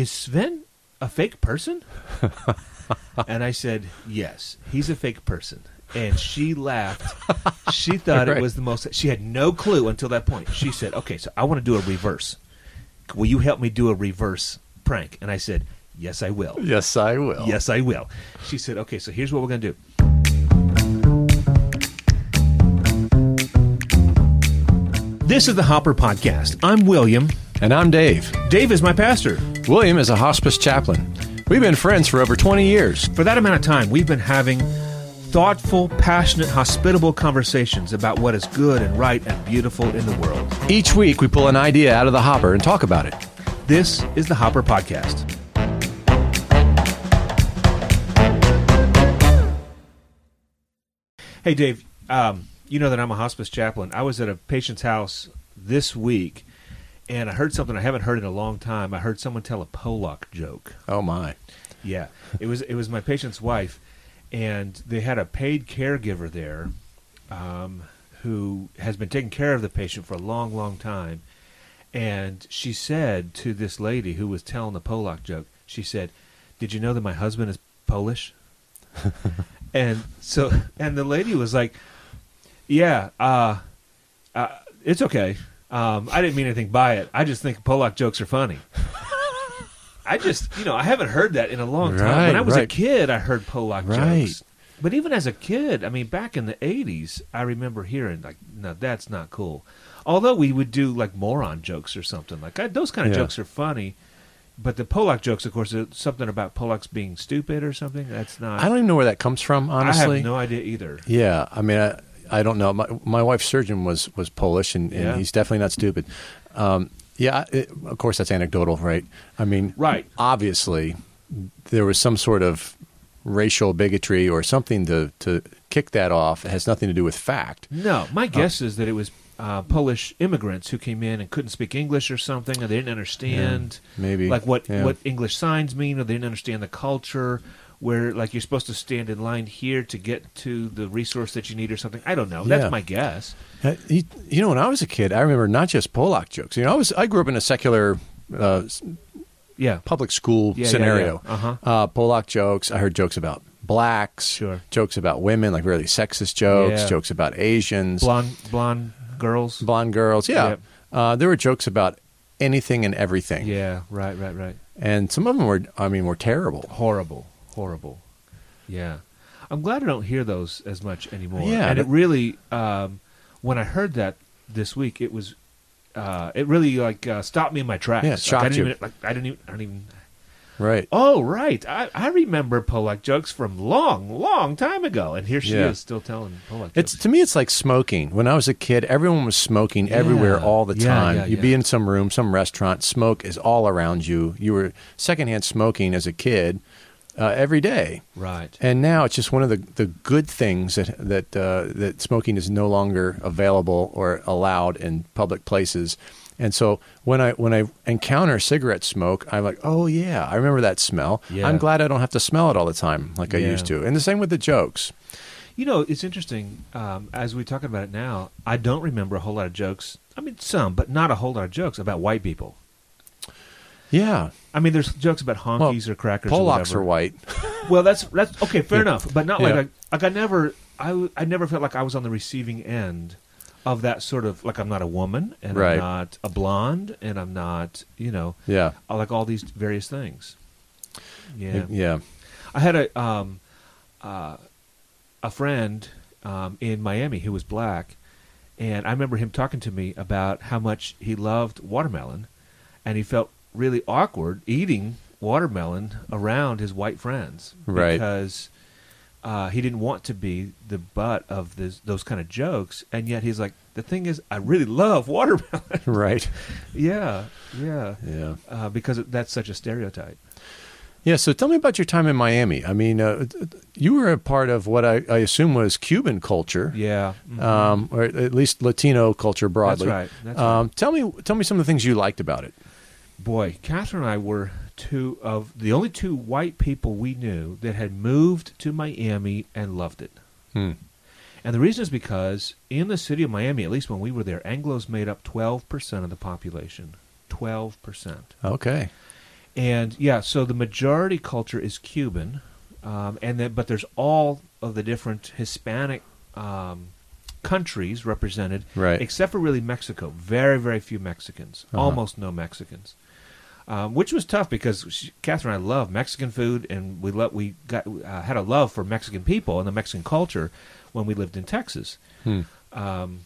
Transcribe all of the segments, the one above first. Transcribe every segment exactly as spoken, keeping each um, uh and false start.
is Sven a fake person? And I said, yes, he's a fake person. And she laughed. She thought right. It was the most. She had no clue until that point. She said, okay, so I want to do a reverse. Will you help me do a reverse prank? And I said, yes, I will. Yes, I will. Yes, I will. She said, okay, so here's what we're going to do. This is the Hopper Podcast. I'm William. And I'm Dave. Dave is my pastor. William is a hospice chaplain. We've been friends for over twenty years. For that amount of time, we've been having thoughtful, passionate, hospitable conversations about what is good and right and beautiful in the world. Each week, we pull an idea out of the hopper and talk about it. This is the Hopper Podcast. Hey, Dave, um, you know that I'm a hospice chaplain. I was at a patient's house this week, and I heard something I haven't heard in a long time. I heard someone tell a Pollock joke. Oh, my. Yeah. It was, it was my patient's wife. And they had a paid caregiver there um, who has been taking care of the patient for a long, long time. And she said to this lady who was telling the Pollock joke, she said, did you know that my husband is Polish? and so, and the lady was like, yeah, uh, uh, it's okay. Um, I didn't mean anything by it. I just think Pollock jokes are funny. I just, you know, I haven't heard that in a long time. Right, when I was right. a kid, I heard Pollock right. jokes. But even as a kid, I mean, back in the eighties, I remember hearing, like, no, that's not cool. Although we would do, like, moron jokes or something. Like, I, those kind of yeah. jokes are funny. But the Pollock jokes, of course, something about Pollocks being stupid or something. That's not... I don't even know where that comes from, honestly. I have no idea either. Yeah, I mean, I, I don't know. My, my wife's surgeon was, was Polish, and, and yeah. he's definitely not stupid. Um Yeah, it, of course, that's anecdotal, right? I mean, right. obviously, there was some sort of racial bigotry or something to, to kick that off. It has nothing to do with fact. No, my guess uh, is that it was uh, Polish immigrants who came in and couldn't speak English or something, or they didn't understand yeah, maybe like what, yeah. what English signs mean, or they didn't understand the culture, where like you're supposed to stand in line here to get to the resource that you need or something. I don't know. That's yeah. my guess. Uh, you, you know, when I was a kid, I remember not just Pollock jokes. You know, I was I grew up in a secular, uh, yeah, public school yeah, scenario. Yeah, yeah. Uh-huh. Uh, Pollock jokes. I heard jokes about blacks. Sure. Jokes about women, like really sexist jokes. Yeah. Jokes about Asians. Blonde, blonde girls. Blonde girls. Yeah. Yep. Uh, there were jokes about anything and everything. Yeah. Right. Right. Right. And some of them were, I mean, were terrible. Horrible. Horrible. Yeah. I'm glad I don't hear those as much anymore. Yeah, and it really, um, when I heard that this week, it was, uh, it really like uh, stopped me in my tracks. Yeah, it shocked like, I didn't you. Even, like, I didn't even, I don't even. Right. Oh, right. I, I remember Pollock jokes from long, long time ago. And here she yeah. is still telling Pollock jokes. It's, to me, it's like smoking. When I was a kid, everyone was smoking yeah. everywhere all the yeah, time. Yeah, You'd yeah. be in some room, some restaurant, smoke is all around you. You were secondhand smoking as a kid. Uh, every day, right? And now it's just one of the, the good things that that uh, that smoking is no longer available or allowed in public places. And so when I when I encounter cigarette smoke, I'm like, oh yeah, I remember that smell. Yeah. I'm glad I don't have to smell it all the time like yeah. I used to. And the same with the jokes. You know, it's interesting um, as we talk about it now. I don't remember a whole lot of jokes. I mean, some, but not a whole lot of jokes about white people. Yeah, I mean, there's jokes about honkies well, or crackers. Pollocks or whatever. Are white. Well, that's that's okay, fair yeah. enough, but not yeah. like I, like I never, I I never felt like I was on the receiving end of that sort of like I'm not a woman and right. I'm not a blonde and I'm not you know yeah like all these various things. Yeah, yeah. I had a um, uh, a friend um, in Miami who was black, and I remember him talking to me about how much he loved watermelon, and he felt really awkward eating watermelon around his white friends right. because uh, he didn't want to be the butt of this, those kind of jokes. And yet he's like, the thing is, I really love watermelon. Right. yeah. Yeah. Yeah. Uh, because that's such a stereotype. Yeah. So tell me about your time in Miami. I mean, uh, you were a part of what I, I assume was Cuban culture. Yeah. Mm-hmm. Um, or at least Latino culture broadly. That's right. That's um, right. Tell me, tell me some of the things you liked about it. Boy, Catherine and I were two of the only two white people we knew that had moved to Miami and loved it. Hmm. And the reason is because in the city of Miami, at least when we were there, Anglos made up twelve percent of the population. twelve percent. Okay. And yeah, so the majority culture is Cuban, um, and then but there's all of the different Hispanic um, countries represented, right. except for really Mexico. Very, very few Mexicans, uh-huh. almost no Mexicans, um, which was tough because she, Catherine and I love Mexican food, and we lo- we got uh, had a love for Mexican people and the Mexican culture when we lived in Texas. Hmm. Um,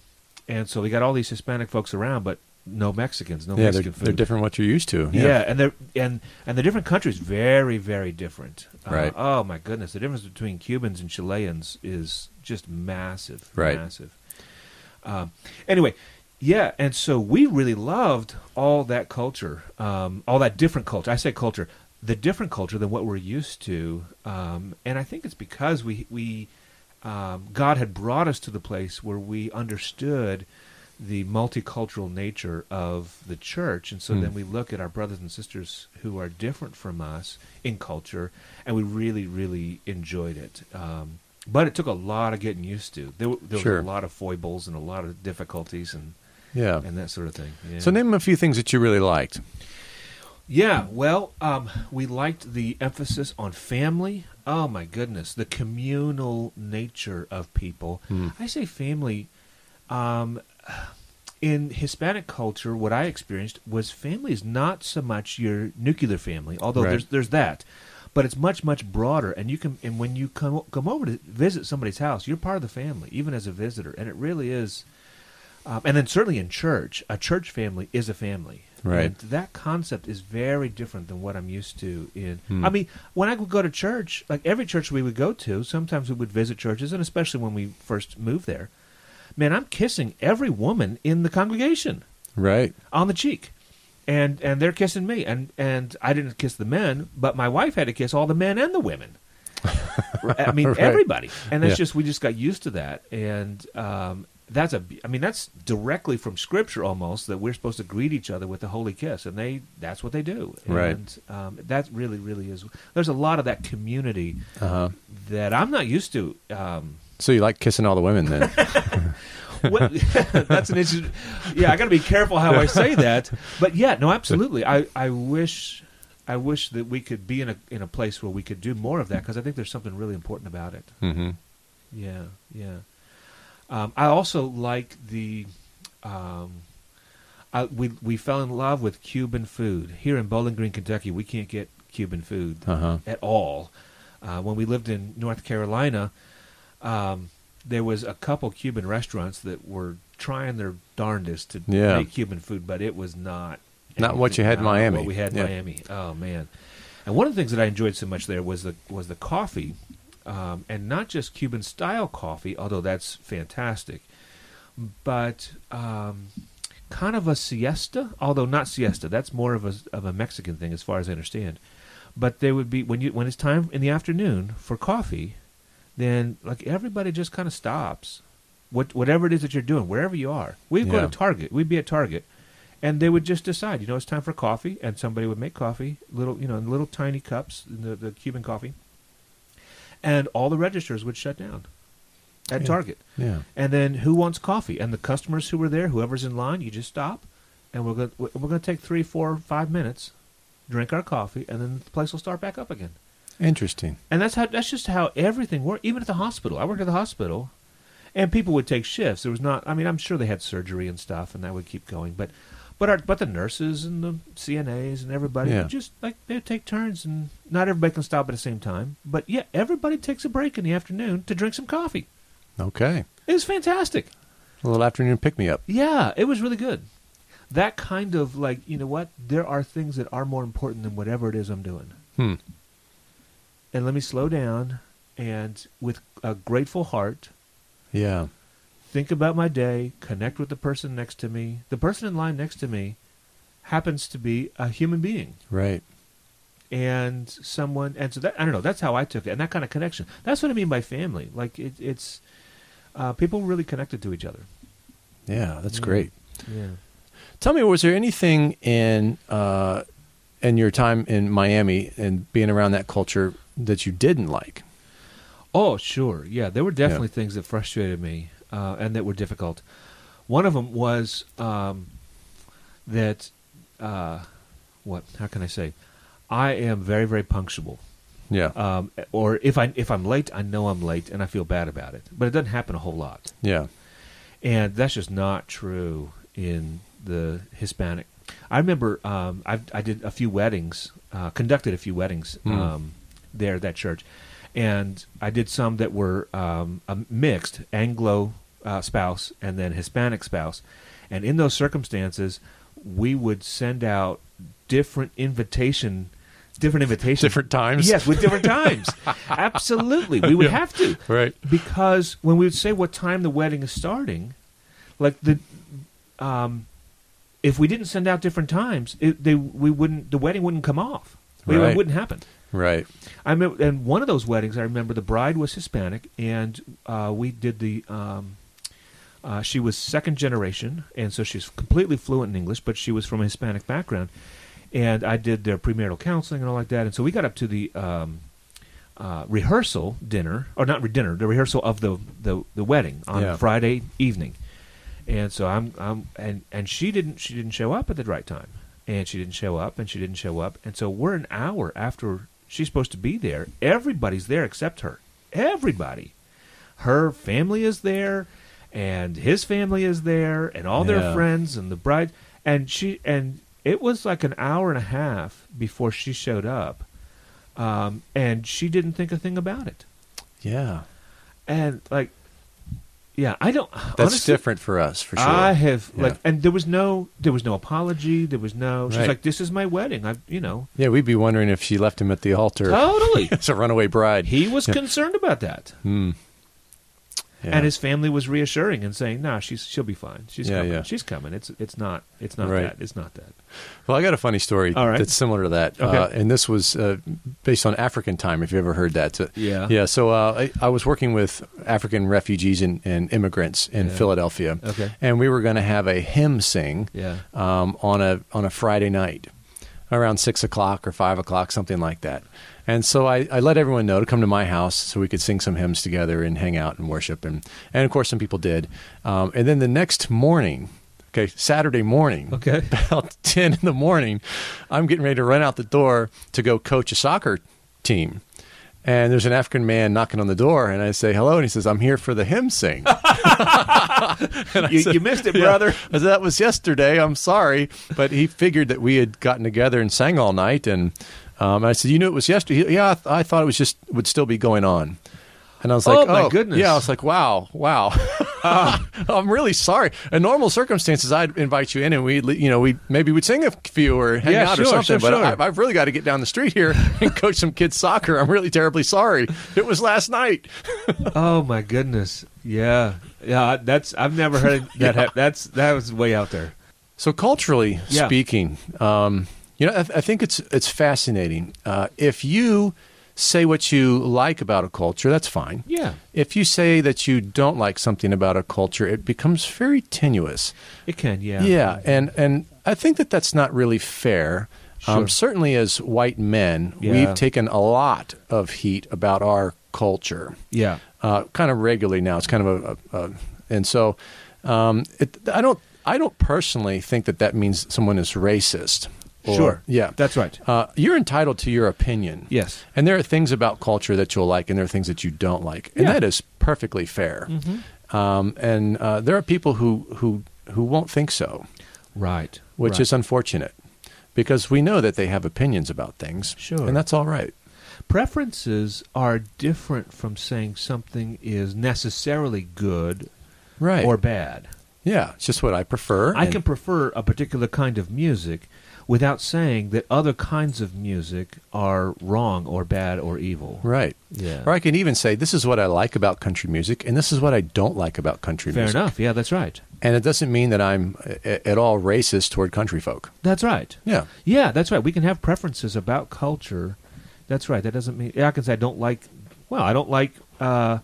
and so we got all these Hispanic folks around, but no Mexicans, no yeah, Mexican they're, food. They're different from what you're used to. Yeah, yeah and they're and, and the different countries very, very different. Uh, right. Oh my goodness, the difference between Cubans and Chileans is just massive, right. massive. Um, anyway, yeah, and so we really loved all that culture, um, all that different culture. I say culture, the different culture than what we're used to, um, and I think it's because we we um, God had brought us to the place where we understood the multicultural nature of the church, and so mm. then we look at our brothers and sisters who are different from us in culture, and we really, really enjoyed it. Um, but it took a lot of getting used to. There, there sure. was a lot of foibles and a lot of difficulties and yeah, and that sort of thing. Yeah. So name a few things that you really liked. Yeah, well, um, we liked the emphasis on family. Oh my goodness, the communal nature of people. Mm. I say family. Um, In Hispanic culture, what I experienced was family is not so much your nuclear family, although right. there's there's that, but it's much much broader. And you can and when you come come over to visit somebody's house, you're part of the family, even as a visitor. And it really is. Um, and then certainly in church, a church family is a family. Right. And that concept is very different than what I'm used to. In hmm. I mean, when I would go to church, like every church we would go to, sometimes we would visit churches, and especially when we first moved there. Man, I'm kissing every woman in the congregation, right, on the cheek, and and they're kissing me, and and I didn't kiss the men, but my wife had to kiss all the men and the women. I mean, right. everybody, and that's yeah. just we just got used to that, and um, that's a, I mean, that's directly from Scripture almost that we're supposed to greet each other with a holy kiss, and they that's what they do, and, right? Um, that really, really is. There's a lot of that community uh-huh. that I'm not used to. Um, So you like kissing all the women then? What, that's an issue. Yeah, I got to be careful how I say that. But yeah, no, absolutely. I, I wish I wish that we could be in a in a place where we could do more of that because I think there's something really important about it. Mm-hmm. Yeah, yeah. Um, I also like the. Um, I, we we fell in love with Cuban food here in Bowling Green, Kentucky. We can't get Cuban food uh-huh. at all. Uh, when we lived in North Carolina. Um, there was a couple Cuban restaurants that were trying their darndest to yeah. make Cuban food, but it was not not what you had in Miami. What we had in yeah. Miami. Oh man! And one of the things that I enjoyed so much there was the was the coffee, um, and not just Cuban style coffee, although that's fantastic, but um, kind of a siesta, although not siesta. That's more of a of a Mexican thing, as far as I understand. But there would be when you when it's time in the afternoon for coffee. Then like everybody just kind of stops, what whatever it is that you're doing, wherever you are. We'd yeah. go to Target. We'd be at Target, and they would just decide, you know, it's time for coffee, and somebody would make coffee, little you know, in little tiny cups, the, the Cuban coffee, and all the registers would shut down at yeah. Target. Yeah. And then who wants coffee? And the customers who were there, whoever's in line, you just stop, and we're gonna, we're going to take three, four, five minutes, drink our coffee, and then the place will start back up again. Interesting. And that's how that's just how everything worked, even at the hospital. I worked at the hospital, and people would take shifts. There was not, I mean, I'm sure they had surgery and stuff, and that would keep going. But but our, but the nurses and the C N As and everybody, yeah. would just like they would take turns, and not everybody can stop at the same time. But, yeah, everybody takes a break in the afternoon to drink some coffee. Okay. It was fantastic. A little afternoon pick-me-up. Yeah, it was really good. That kind of like, you know what, there are things that are more important than whatever it is I'm doing. Hmm. And let me slow down and with a grateful heart. Yeah. Think about my day, connect with the person next to me. The person in line next to me happens to be a human being. Right. And someone, and so that, I don't know, that's how I took it. And that kind of connection. That's what I mean by family. Like it, it's, uh, people really connected to each other. Yeah, that's yeah. great. Yeah. Tell me, was there anything in, uh, in your time in Miami and being around that culture that you didn't like? Oh, sure. Yeah, there were definitely yeah. things that frustrated me uh, and that were difficult. One of them was um, that, uh, what, how can I say? I am very, very punctual. Yeah. Um, or if I if I'm late, I know I'm late, and I feel bad about it. But it doesn't happen a whole lot. Yeah. And that's just not true in the Hispanic. I remember um, I I did a few weddings, uh, conducted a few weddings mm. um, there at that church, and I did some that were um, a mixed Anglo uh, spouse and then Hispanic spouse, and in those circumstances, we would send out different invitation. Different invitations. Different times? Yes, with different times. Absolutely. We would yeah. have to. Right. Because when we would say what time the wedding is starting, like the, um, if we didn't send out different times, it, they we wouldn't. The wedding wouldn't come off. We, right. It wouldn't happen. Right. I remember, and one of those weddings, I remember the bride was Hispanic, and uh, we did the, um, uh, she was second generation, and so she's completely fluent in English, but she was from a Hispanic background. And I did their premarital counseling and all like that. And so we got up to the um, uh, rehearsal dinner, or not dinner, the rehearsal of the, the, the wedding on yeah. Friday evening. And so I'm, I'm and, and she didn't she didn't show up at the right time. And she didn't show up, and she didn't show up. And so we're an hour after she's supposed to be there. Everybody's there except her. Everybody. Her family is there, and his family is there, and all yeah. their friends, and the bride. And she, and... It was like an hour and a half before she showed up, um, and she didn't think a thing about it. Yeah. And, like, yeah, I don't... That's honestly, different for us, for sure. I have, yeah. like, and there was no there was no apology, there was no... She's right. like, this is my wedding, I, you know. Yeah, we'd be wondering if she left him at the altar. Totally. It's a runaway bride. He was yeah. concerned about that. Mm. Yeah. And his family was reassuring and saying, "Nah, she's she'll be fine. She's yeah, coming. Yeah. She's coming. It's it's not it's not right. that. It's not that." Well, I got a funny story right. that's similar to that, okay. uh, and this was uh, based on African time. If you ever heard that, so, yeah, yeah. So uh, I, I was working with African refugees and, and immigrants in yeah. Philadelphia, okay. and we were going to have a hymn sing yeah. um, on a on a Friday night, around six o'clock or five o'clock, something like that. And so I, I let everyone know to come to my house so we could sing some hymns together and hang out and worship. And, and of course, some people did. Um, and then the next morning, okay, Saturday morning, okay. about ten in the morning, I'm getting ready to run out the door to go coach a soccer team. And there's an African man knocking on the door, and I say, hello, and he says, I'm here for the hymn sing. And I you, said, you missed it, brother. Yeah. I said, that was yesterday. I'm sorry. But he figured that we had gotten together and sang all night, and... Um, I said, you knew it was yesterday. He, yeah, I, th- I thought it was just would still be going on. And I was like, oh, my oh. goodness. Yeah, I was like, wow, wow. uh, I'm really sorry. In normal circumstances, I'd invite you in and we, you know, we maybe we'd sing a few or hang yeah, out sure, or something. Sure, but sure. I, I've really got to get down the street here and coach some kids soccer. I'm really terribly sorry. It was last night. Oh my goodness. Yeah, yeah. That's I've never heard that. yeah. ha- that's that was way out there. So culturally yeah. speaking. Um, You know, I, th- I think it's it's fascinating. Uh, if you say what you like about a culture, that's fine. Yeah. If you say that you don't like something about a culture, it becomes very tenuous. It can, yeah. Yeah, and, and I think that that's not really fair. Sure. Um, certainly as white men, yeah. we've taken a lot of heat about our culture. Yeah. Uh, kind of regularly now. It's kind of a... a, a and so um, it, I don't I don't personally think that that means someone is racist. Or, sure. Yeah. That's right. Uh, you're entitled to your opinion. Yes. And there are things about culture that you'll like, and there are things that you don't like. And yeah. that is perfectly fair. Mm-hmm. Um, and uh, there are people who, who, who won't think so. Right. Which right. is unfortunate because we know that they have opinions about things. Sure. And that's all right. Preferences are different from saying something is necessarily good right. or bad. Yeah. It's just what I prefer. I and- can prefer a particular kind of music without saying that other kinds of music are wrong or bad or evil. Right. Yeah. Or I can even say, this is what I like about country music, and this is what I don't like about country Fair music. Fair enough. Yeah, that's right. And it doesn't mean that I'm a- at all racist toward country folk. That's right. Yeah. Yeah, that's right. We can have preferences about culture. That's right. That doesn't mean... Yeah, I can say I don't like... Well, I don't like... Uh,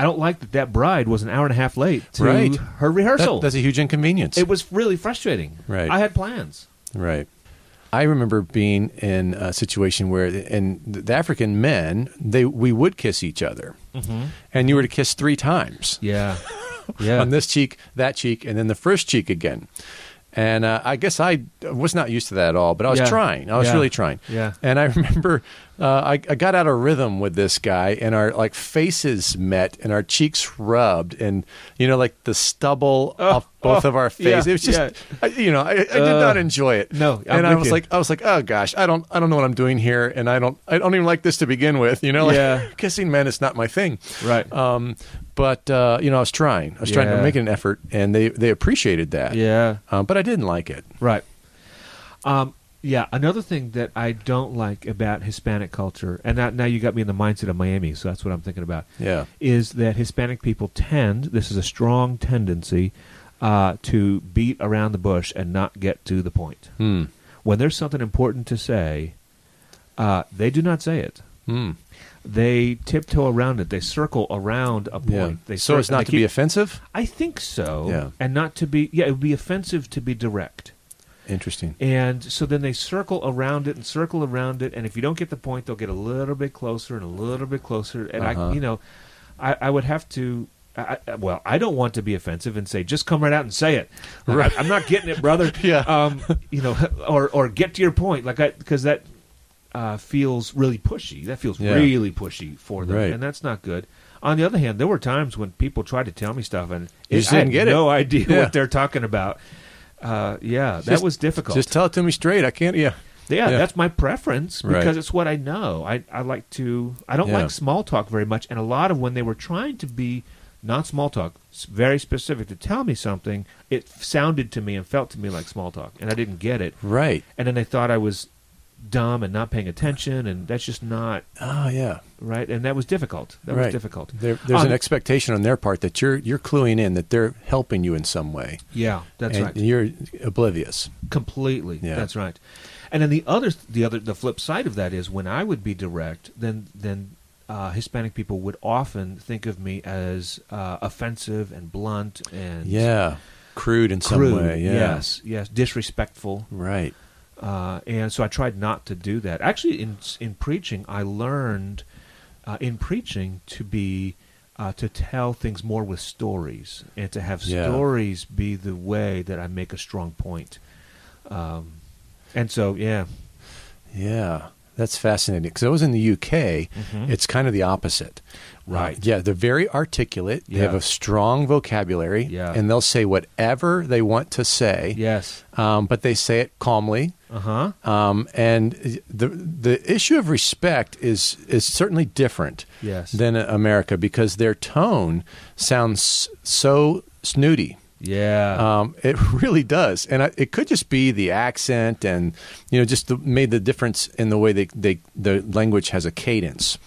I don't like that that bride was an hour and a half late to right. her rehearsal. That, that's a huge inconvenience. It was really frustrating. Right. I had plans. Right. I remember being in a situation where, and the African men, they we would kiss each other. Mm-hmm. And you were to kiss three times. Yeah. yeah. On this cheek, that cheek, and then the first cheek again. And uh, I guess I was not used to that at all, but I was yeah. trying. I was yeah. really trying. Yeah. And I remember uh, I, I got out of rhythm with this guy, and our like faces met, and our cheeks rubbed, and you know, like the stubble oh, off both oh, of our faces. Yeah, it was just, yeah. I, you know, I, I did uh, not enjoy it. No, I'm and I was you. like, I was like, oh gosh, I don't, I don't know what I'm doing here, and I don't, I don't even like this to begin with. You know, like, yeah. kissing men is not my thing. Right. Um, But, uh, you know, I was trying. I was yeah. trying to make an effort, and they, they appreciated that. Yeah. Um, but I didn't like it. Right. Um, yeah, another thing that I don't like about Hispanic culture, and that, now you got me in the mindset of Miami, so that's what I'm thinking about, yeah. is that Hispanic people tend, this is a strong tendency, uh, to beat around the bush and not get to the point. Hmm. When there's something important to say, uh, they do not say it. Hmm. They tiptoe around it. They circle around a point. Yeah. They so cir- it's not to keep- be offensive? I think so. Yeah. And not to be... Yeah, it would be offensive to be direct. Interesting. And so then they circle around it and circle around it, and if you don't get the point, they'll get a little bit closer and a little bit closer. And, uh-huh. I, you know, I, I would have to... I, well, I don't want to be offensive and say, just come right out and say it. Right. I, I'm not getting it, brother. yeah. Um, you know, or, or get to your point. Like I, because that... Uh, feels really pushy. That feels yeah. really pushy for them, right. and that's not good. On the other hand, there were times when people tried to tell me stuff, and you it, I had get no it. idea yeah. what they're talking about. Uh, yeah, just, that was difficult. Just tell it to me straight. I can't, yeah. Yeah, yeah. that's my preference, because right. it's what I know. I, I like to, I don't yeah. like small talk very much, and a lot of when they were trying to be not small talk, very specific to tell me something, it sounded to me and felt to me like small talk, and I didn't get it. Right. And then they thought I was... dumb and not paying attention, and that's just not oh yeah right and that was difficult that right. was difficult there, there's um, an expectation on their part that you're you're cluing in that they're helping you in some way, yeah that's and right you're oblivious completely yeah. that's right. And then the other the other the flip side of that is when I would be direct, then then uh Hispanic people would often think of me as uh offensive and blunt and yeah crude in crude, some way yeah. yes yes disrespectful, right. Uh, and so I tried not to do that. Actually, in in preaching, I learned uh, in preaching to be uh, to tell things more with stories, and to have yeah. stories be the way that I make a strong point. Um, and so, yeah, yeah, that's fascinating. Because I was in the U K. Mm-hmm. It's kind of the opposite, right? Uh, yeah, they're very articulate. They yeah. have a strong vocabulary, yeah. and they'll say whatever they want to say. Yes, um, but they say it calmly. Uh-huh. Um, and the the issue of respect is is certainly different yes. than America, because their tone sounds so snooty. Yeah. Um, it really does. And I, it could just be the accent and, you know, just the, made the difference in the way they, they the language has a cadence.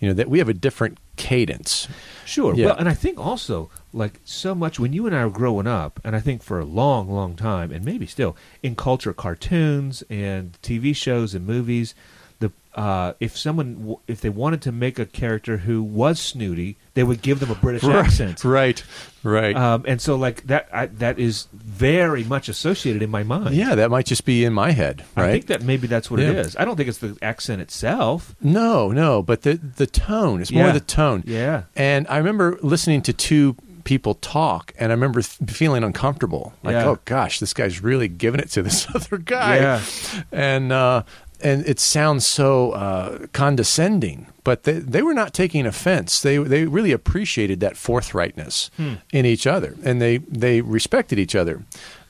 You know, that we have a different cadence. Sure. Yeah. Well, and I think also, like, so much when you and I were growing up, and I think for a long, long time, and maybe still, in culture, cartoons and T V shows and movies, the uh, if someone if they wanted to make a character who was snooty, they would give them a British right, accent. Right, right. Um, and so, like that, I, that is very much associated in my mind. Yeah, that might just be in my head. Right? I think that maybe that's what yeah. it is. I don't think it's the accent itself. No, no, but the the tone. It's more yeah. the tone. Yeah. And I remember listening to two. people talk, and I remember th- feeling uncomfortable. Like, yeah. oh gosh, this guy's really giving it to this other guy, yeah. and uh, and it sounds so uh, condescending. But they they were not taking offense. They they really appreciated that forthrightness hmm. in each other, and they, they respected each other.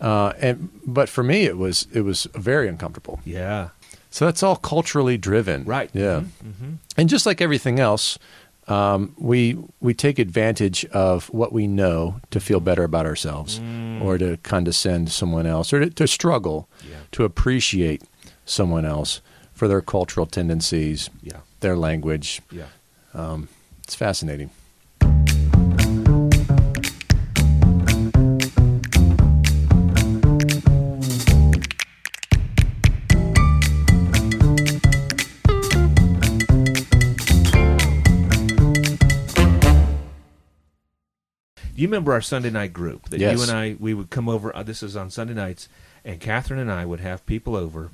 Uh, and but for me, it was it was very uncomfortable. Yeah. So that's all culturally driven, right? Yeah. Mm-hmm. Mm-hmm. And just like everything else. Um, we we take advantage of what we know to feel better about ourselves mm. or to condescend someone else or to, to struggle yeah. to appreciate someone else for their cultural tendencies, yeah. their language. Yeah. Um, it's fascinating. You remember our Sunday night group that yes. you and I, we would come over, uh, this is on Sunday nights, and Catherine and I would have people over,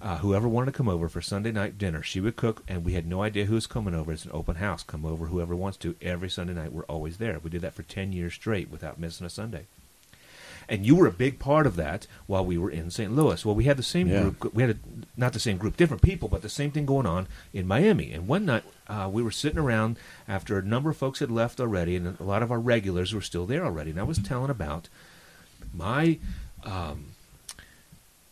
uh, whoever wanted to come over for Sunday night dinner. She would cook, and we had no idea who was coming over. It's an open house. Come over, whoever wants to. Every Sunday night, we're always there. We did that for ten years straight without missing a Sunday. And you were a big part of that while we were in Saint Louis. Well, we had the same yeah. group. We had a, not the same group, different people, but the same thing going on in Miami. And one night uh, we were sitting around after a number of folks had left already, and a lot of our regulars were still there already. And I was telling about my um,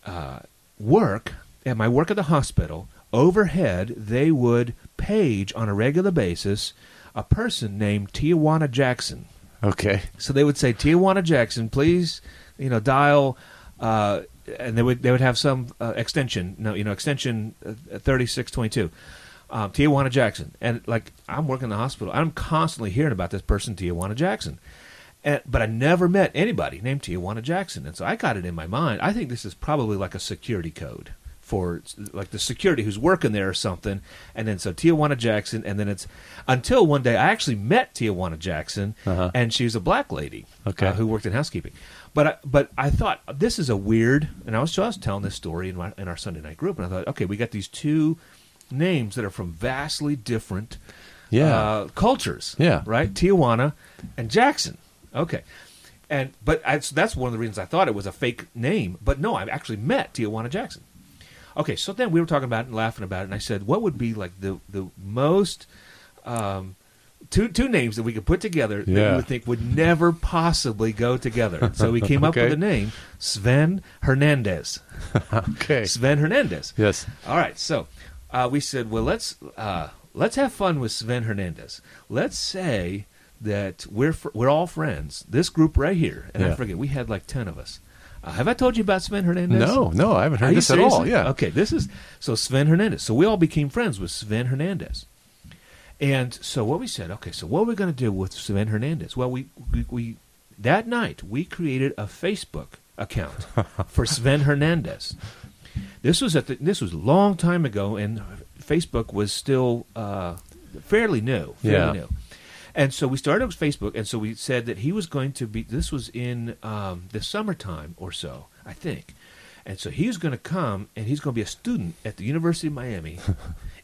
uh, work, at my work at the hospital. Overhead, they would page on a regular basis a person named Tijuana Jackson. Okay. So they would say, Tijuana Jackson, please, you know, dial, uh, and they would they would have some uh, extension, no, you know, extension uh, thirty-six twenty-two, um, Tijuana Jackson. And, like, I'm working in the hospital. I'm constantly hearing about this person, Tijuana Jackson. And, but I never met anybody named Tijuana Jackson. And so I got it in my mind. I think this is probably like a security code for, like, the security who's working there or something. And then so Tijuana Jackson, and then it's until one day I actually met Tijuana Jackson, uh-huh. and she's a black lady okay. uh, who worked in housekeeping. But I, but I thought, this is a weird, and I was, so I was telling this story in, my, in our Sunday night group, and I thought, okay, we got these two names that are from vastly different yeah. uh, cultures, yeah. right? Tijuana and Jackson. Okay. and But I, so that's one of the reasons I thought it was a fake name. But no, I've actually met Tijuana Jackson. Okay, so then we were talking about it and laughing about it, and I said, what would be like the the most um, two two names that we could put together yeah. that you would think would never possibly go together? So we came up okay. with the name Sven Hernandez. Okay, Sven Hernandez. Yes. All right. So uh, we said, well, let's uh, let's have fun with Sven Hernandez. Let's say that we're fr- we're all friends. This group right here, and yeah. I forget, we had like ten of us. Uh, have I told you about Sven Hernandez? No, no, I haven't heard this seriously? At all. Yeah. Okay, this is, so Sven Hernandez. So we all became friends with Sven Hernandez. And so what we said, okay, so what are we going to do with Sven Hernandez? Well, we, we, we that night, we created a Facebook account for Sven Hernandez. This was at the, this was a long time ago, and Facebook was still uh, fairly new, fairly yeah. new. And so we started with Facebook, and so we said that he was going to be, this was in um, the summertime or so, I think. And so he's going to come, and he's going to be a student at the University of Miami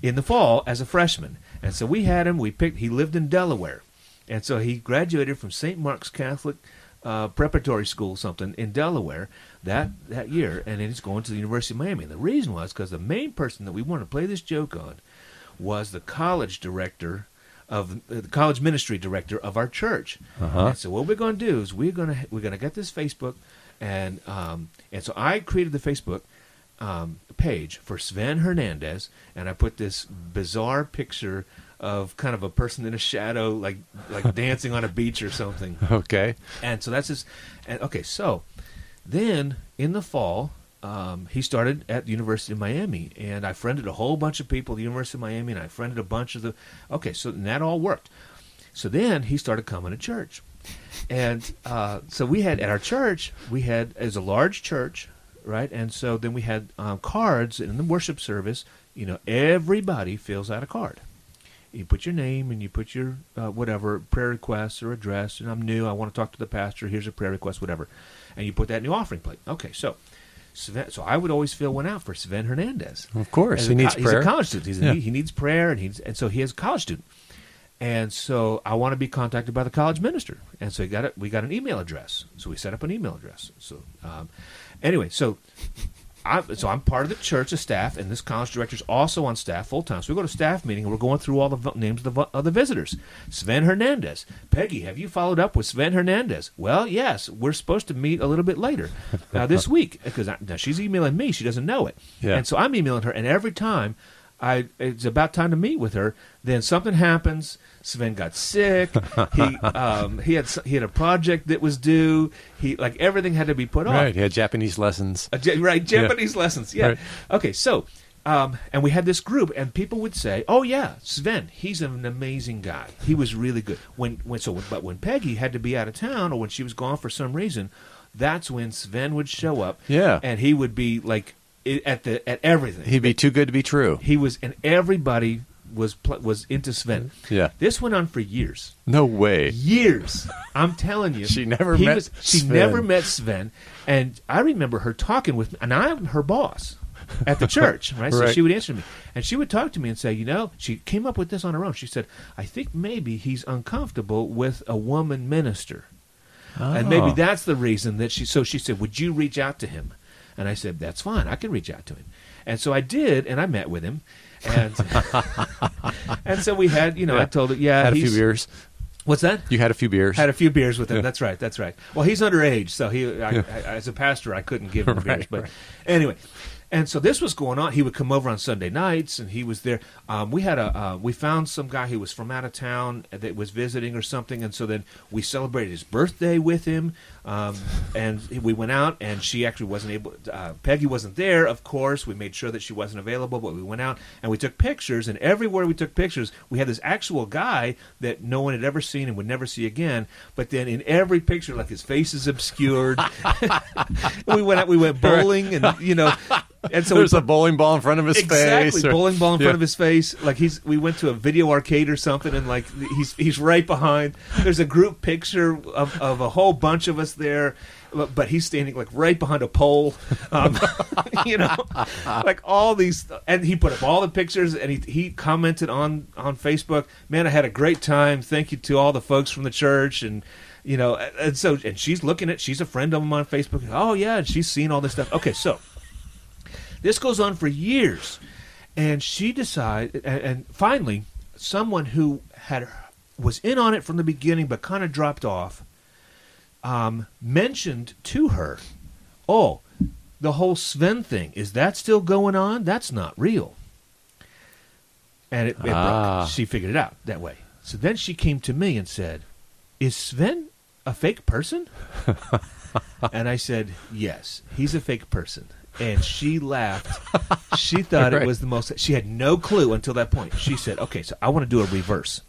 in the fall as a freshman. And so we had him, we picked, he lived in Delaware. And so he graduated from Saint Mark's Catholic uh, Preparatory School, something, in Delaware that, that year. And then he's going to the University of Miami. And the reason was because the main person that we wanted to play this joke on was the college director of the college ministry director of our church, uh-huh. and so what we're going to do is we're going to we're going to get this Facebook, and um, and so I created the Facebook um, page for Sven Hernandez, and I put this bizarre picture of kind of a person in a shadow, like like dancing on a beach or something. Okay, and so that's his. And okay, so then in the fall. Um, he started at the University of Miami, and I friended a whole bunch of people at the University of Miami, and I friended a bunch of the... Okay, so that all worked. So then he started coming to church. And uh, so we had, at our church, we had, it was a large church, right? And so then we had um, cards in the worship service. You know, everybody fills out a card. You put your name, and you put your uh, whatever, prayer requests or address, and I'm new, I want to talk to the pastor, here's a prayer request, whatever. And you put that in the offering plate. Okay, so... Sven, so I would always fill one out for Sven Hernandez. Of course, he co- needs he's prayer. He's a college student. He's yeah. a, he needs prayer, and he's and so he is a college student. And so I want to be contacted by the college minister. And so he got a, we got an email address. So we set up an email address. So um, anyway, so I'm so I'm part of the church, of staff, and this college director is also on staff full time. So we go to staff meeting, and we're going through all the v- names of the, v- of the visitors. Sven Hernandez, Peggy, have you followed up with Sven Hernandez? Well, yes. We're supposed to meet a little bit later now uh, this week because now she's emailing me. She doesn't know it, yeah. and so I'm emailing her. And every time I it's about time to meet with her, then something happens. Sven got sick. He um, he had he had a project that was due. He like everything had to be put off. Right, he had Japanese lessons. Uh, ja- right, Japanese yeah. lessons. Yeah. Right. Okay, so um, and we had this group, and people would say, "Oh yeah, Sven, he's an amazing guy. He was really good." When when so but when Peggy had to be out of town or when she was gone for some reason, that's when Sven would show up. Yeah, and he would be like. At the at everything, he'd be too good to be true. He was, and everybody was was into Sven. Yeah, this went on for years. No way, years. I'm telling you, she never met. Was, she Sven. never met Sven, and I remember her talking with me, and I'm her boss at the church, right? So right. she would answer me, and she would talk to me and say, you know, she came up with this on her own. She said, I think maybe he's uncomfortable with a woman minister. Oh. And maybe that's the reason that she, so she said, would you reach out to him? And I said, that's fine. I can reach out to him. And so I did, and I met with him. And and so we had, you know, yeah. I told him, yeah. Had a few beers. What's that? You had a few beers. Had a few beers with him. Yeah. That's right. That's right. Well, he's underage, so he, I, yeah. I, as a pastor, I couldn't give him right, beers. But right. anyway, and so this was going on. He would come over on Sunday nights, and he was there. Um, we had a uh, we found some guy who was from out of town that was visiting or something, and so then we celebrated his birthday with him. Um, and we went out, and she actually wasn't able. Uh, Peggy wasn't there, of course. We made sure that she wasn't available, but we went out and we took pictures. And everywhere we took pictures, we had this actual guy that no one had ever seen and would never see again. But then in every picture, like his face is obscured. we went out. We went bowling, and you know. And so there's a bowling ball in front of his exactly, face. Exactly, bowling ball in yeah. front of his face. Like he's, we went to a video arcade or something, and like he's he's right behind. There's a group picture of, of a whole bunch of us there, but he's standing like right behind a pole, um, you know, like all these. And he put up all the pictures, and he he commented on on Facebook. Man, I had a great time. Thank you to all the folks from the church and. You know, and so and she's looking at. She's a friend of him on Facebook. Oh yeah, and she's seen all this stuff. Okay, so. This goes on for years, and she decided, and, and finally, someone who had was in on it from the beginning but kind of dropped off, um, mentioned to her, oh, the whole Sven thing, is that still going on? That's not real. And it, it ah. broke. She figured it out that way. So then she came to me and said, is Sven a fake person? And I said, yes, he's a fake person. And she laughed. She thought right. it was the most... She had no clue until that point. She said, okay, so I want to do a reverse.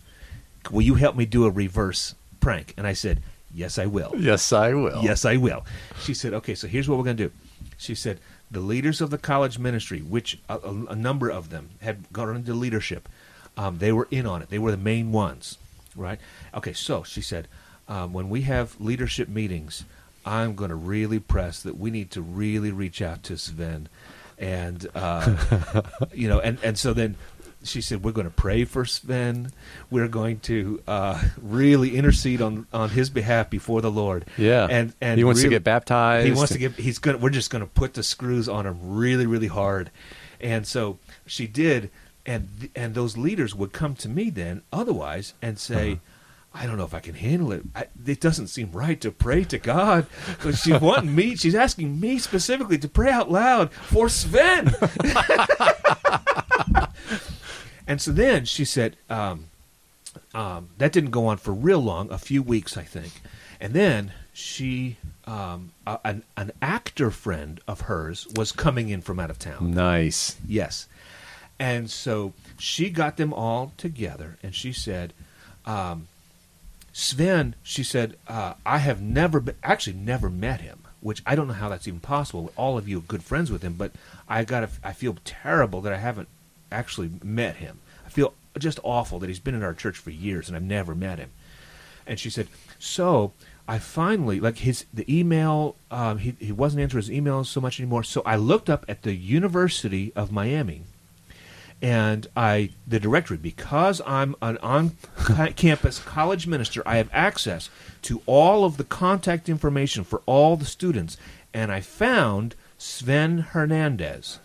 Will you help me do a reverse prank? And I said, yes, I will. Yes, I will. Yes, I will. She said, okay, so here's what we're going to do. She said, the leaders of the college ministry, which a, a, a number of them had gone into leadership, um, they were in on it. They were the main ones, right? Okay, so she said, um, when we have leadership meetings... I'm going to really press that we need to really reach out to Sven. And, uh, you know, and, and so then she said, we're going to pray for Sven. We're going to uh, really intercede on, on his behalf before the Lord. Yeah. And, and he wants really, to get baptized. He wants to get, he's going to, we're just going to put the screws on him really, really hard. And so she did. And, and those leaders would come to me then otherwise and say, uh-huh. I don't know if I can handle it. I, it doesn't seem right to pray to God. But she's wanting me. She's asking me specifically to pray out loud for Sven. And so then she said, um, um, that didn't go on for real long, a few weeks, I think. And then she, um, a, an, an actor friend of hers was coming in from out of town. Nice. Yes. And so she got them all together, and she said, um, Sven, she said, uh, I have never, been, actually never met him, which I don't know how that's even possible. All of you are good friends with him, but I got, I feel terrible that I haven't actually met him. I feel just awful that he's been in our church for years and I've never met him. And she said, so I finally, like his the email, um, he, he wasn't answering his emails so much anymore, so I looked up at the University of Miami. And I, the directory, because I'm an on-campus college minister, I have access to all of the contact information for all the students. And I found Sven Hernandez.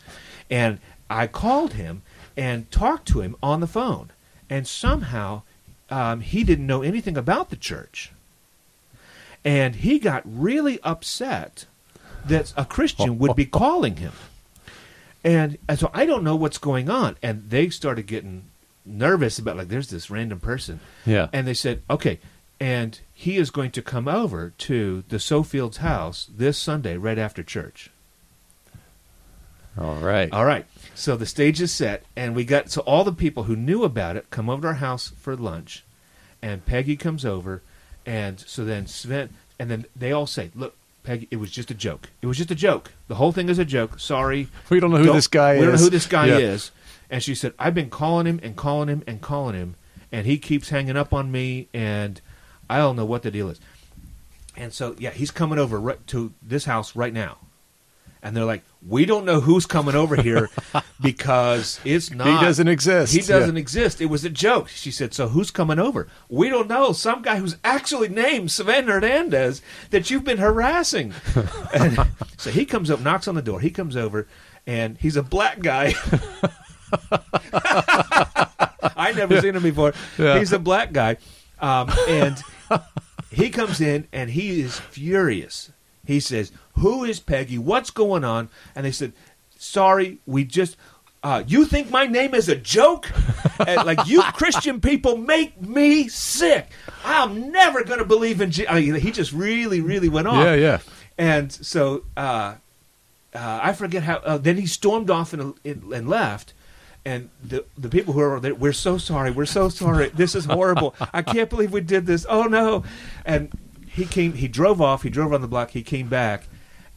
And I called him and talked to him on the phone. And somehow um, he didn't know anything about the church. And he got really upset that a Christian would be calling him. And, and so I don't know what's going on. And they started getting nervous about, like, there's this random person. Yeah. And they said, okay, and he is going to come over to the Sofield's house this Sunday right after church. All right. All right. So the stage is set, and we got, so all the people who knew about it come over to our house for lunch, and Peggy comes over, and so then Sven, and then they all say, look, Peggy, it was just a joke. It was just a joke. The whole thing is a joke. Sorry. We don't know who don't, this guy we is. We don't know who this guy yeah. is. And she said, I've been calling him and calling him and calling him, and he keeps hanging up on me, and I don't know what the deal is. And so, yeah, he's coming over right to this house right now. and they're like, we don't know who's coming over here because it's not. He doesn't exist. He doesn't yeah. exist. It was a joke. She said, so who's coming over? We don't know. Some guy who's actually named Sven Hernandez that you've been harassing. And so he comes up, knocks on the door. He comes over, and he's a black guy. I never yeah. seen him before. Yeah. He's a black guy. Um, and he comes in, and he is furious. He says, who is Peggy? What's going on? And they said, sorry, we just, uh, you think my name is a joke? And, like, you Christian people make me sick. I'm never going to believe in Jesus. I mean, he just really, really went on. Yeah, yeah. And so uh, uh, I forget how, uh, then he stormed off and, and left. And the the people who are there, we're so sorry. We're so sorry. This is horrible. I can't believe we did this. Oh, no. And he came. He drove off. He drove around the block. He came back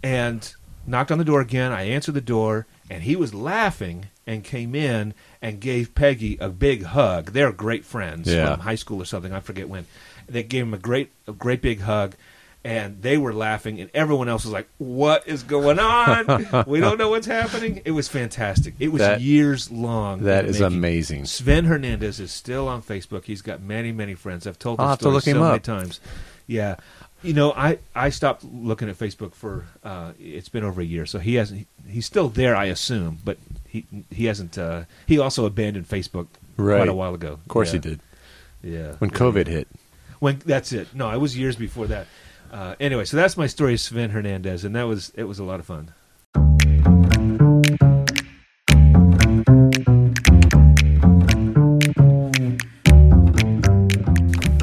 and knocked on the door again. I answered the door, and he was laughing and came in and gave Peggy a big hug. They're great friends yeah. from high school or something. I forget when. They gave him a great, a great big hug. And they were laughing, and everyone else was like, what is going on? We don't know what's happening. It was fantastic. It was that, years long. That is making. Amazing. Sven Hernandez is still on Facebook. He's got many, many friends. I've told this story so many times. Yeah. You know, I, I stopped looking at Facebook for, uh, it's been over a year. So he hasn't, he, he's still there, I assume, but he he hasn't, uh, he also abandoned Facebook right. quite a while ago. Of course yeah. he did. Yeah. When yeah. COVID hit. When that's it. No, it was years before that. Uh, anyway, so that's my story of Sven Hernandez, and that was it was a lot of fun.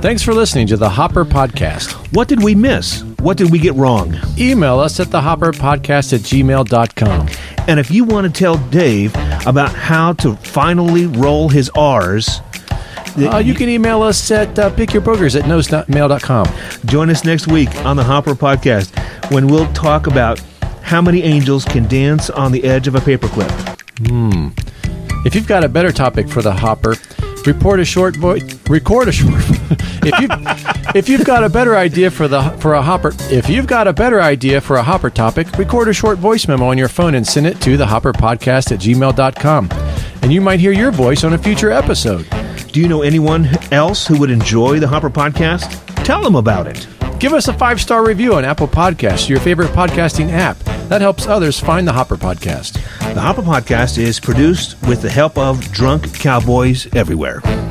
Thanks for listening to The Hopper Podcast. What did we miss? What did we get wrong? Email us at the hopper podcast at gmail dot com. And if you want to tell Dave about how to finally roll his R's, Uh, you can email us at uh, pick your boogers at nose mail dot com. Join us next week on The Hopper Podcast when we'll talk about how many angels can dance on the edge of a paperclip. Hmm. If you've got a better topic for The Hopper, report a short voice. Record a short. if you if you've got a better idea for the for a hopper, if you've got a better idea for a hopper topic, record a short voice memo on your phone and send it to the hopper podcast at gmail dot com, and you might hear your voice on a future episode. Do you know anyone else who would enjoy The Hopper Podcast? Tell them about it. Give us a five-star review on Apple Podcasts, your favorite podcasting app. That helps others find The Hopper Podcast. The Hopper Podcast is produced with the help of drunk cowboys everywhere.